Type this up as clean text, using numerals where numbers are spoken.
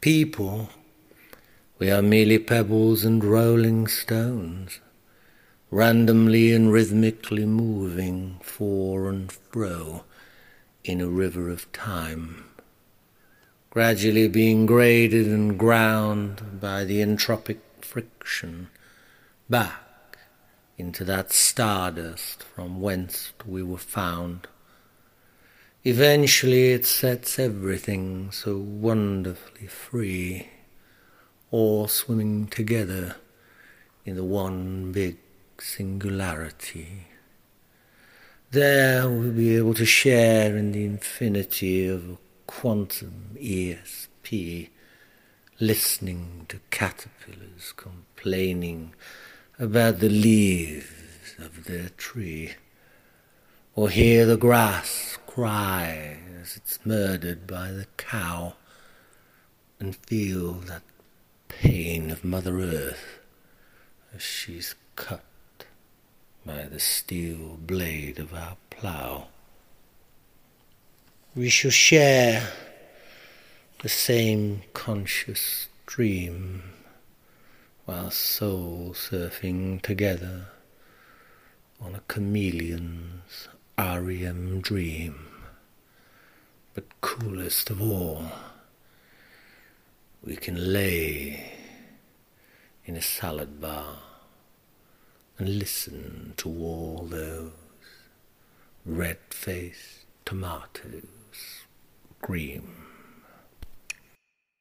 people, we are merely pebbles and rolling stones, randomly and rhythmically moving fore and fro in a river of time, gradually being graded and ground by the entropic friction back into that stardust from whence we were found. Eventually it sets everything so wonderfully free, all swimming together in the one big singularity. There we'll be able to share in the infinity of quantum ESP, listening to caterpillars complaining about the leaves of their tree, or hear the grass cry as it's murdered by the cow, and feel that pain of Mother Earth as she's cut by the steel blade of our plough. We shall share the same conscious stream while soul surfing together on a chameleon's REM dream. But coolest of all, we can lay in a salad bar and listen to all those red-faced tomatoes scream.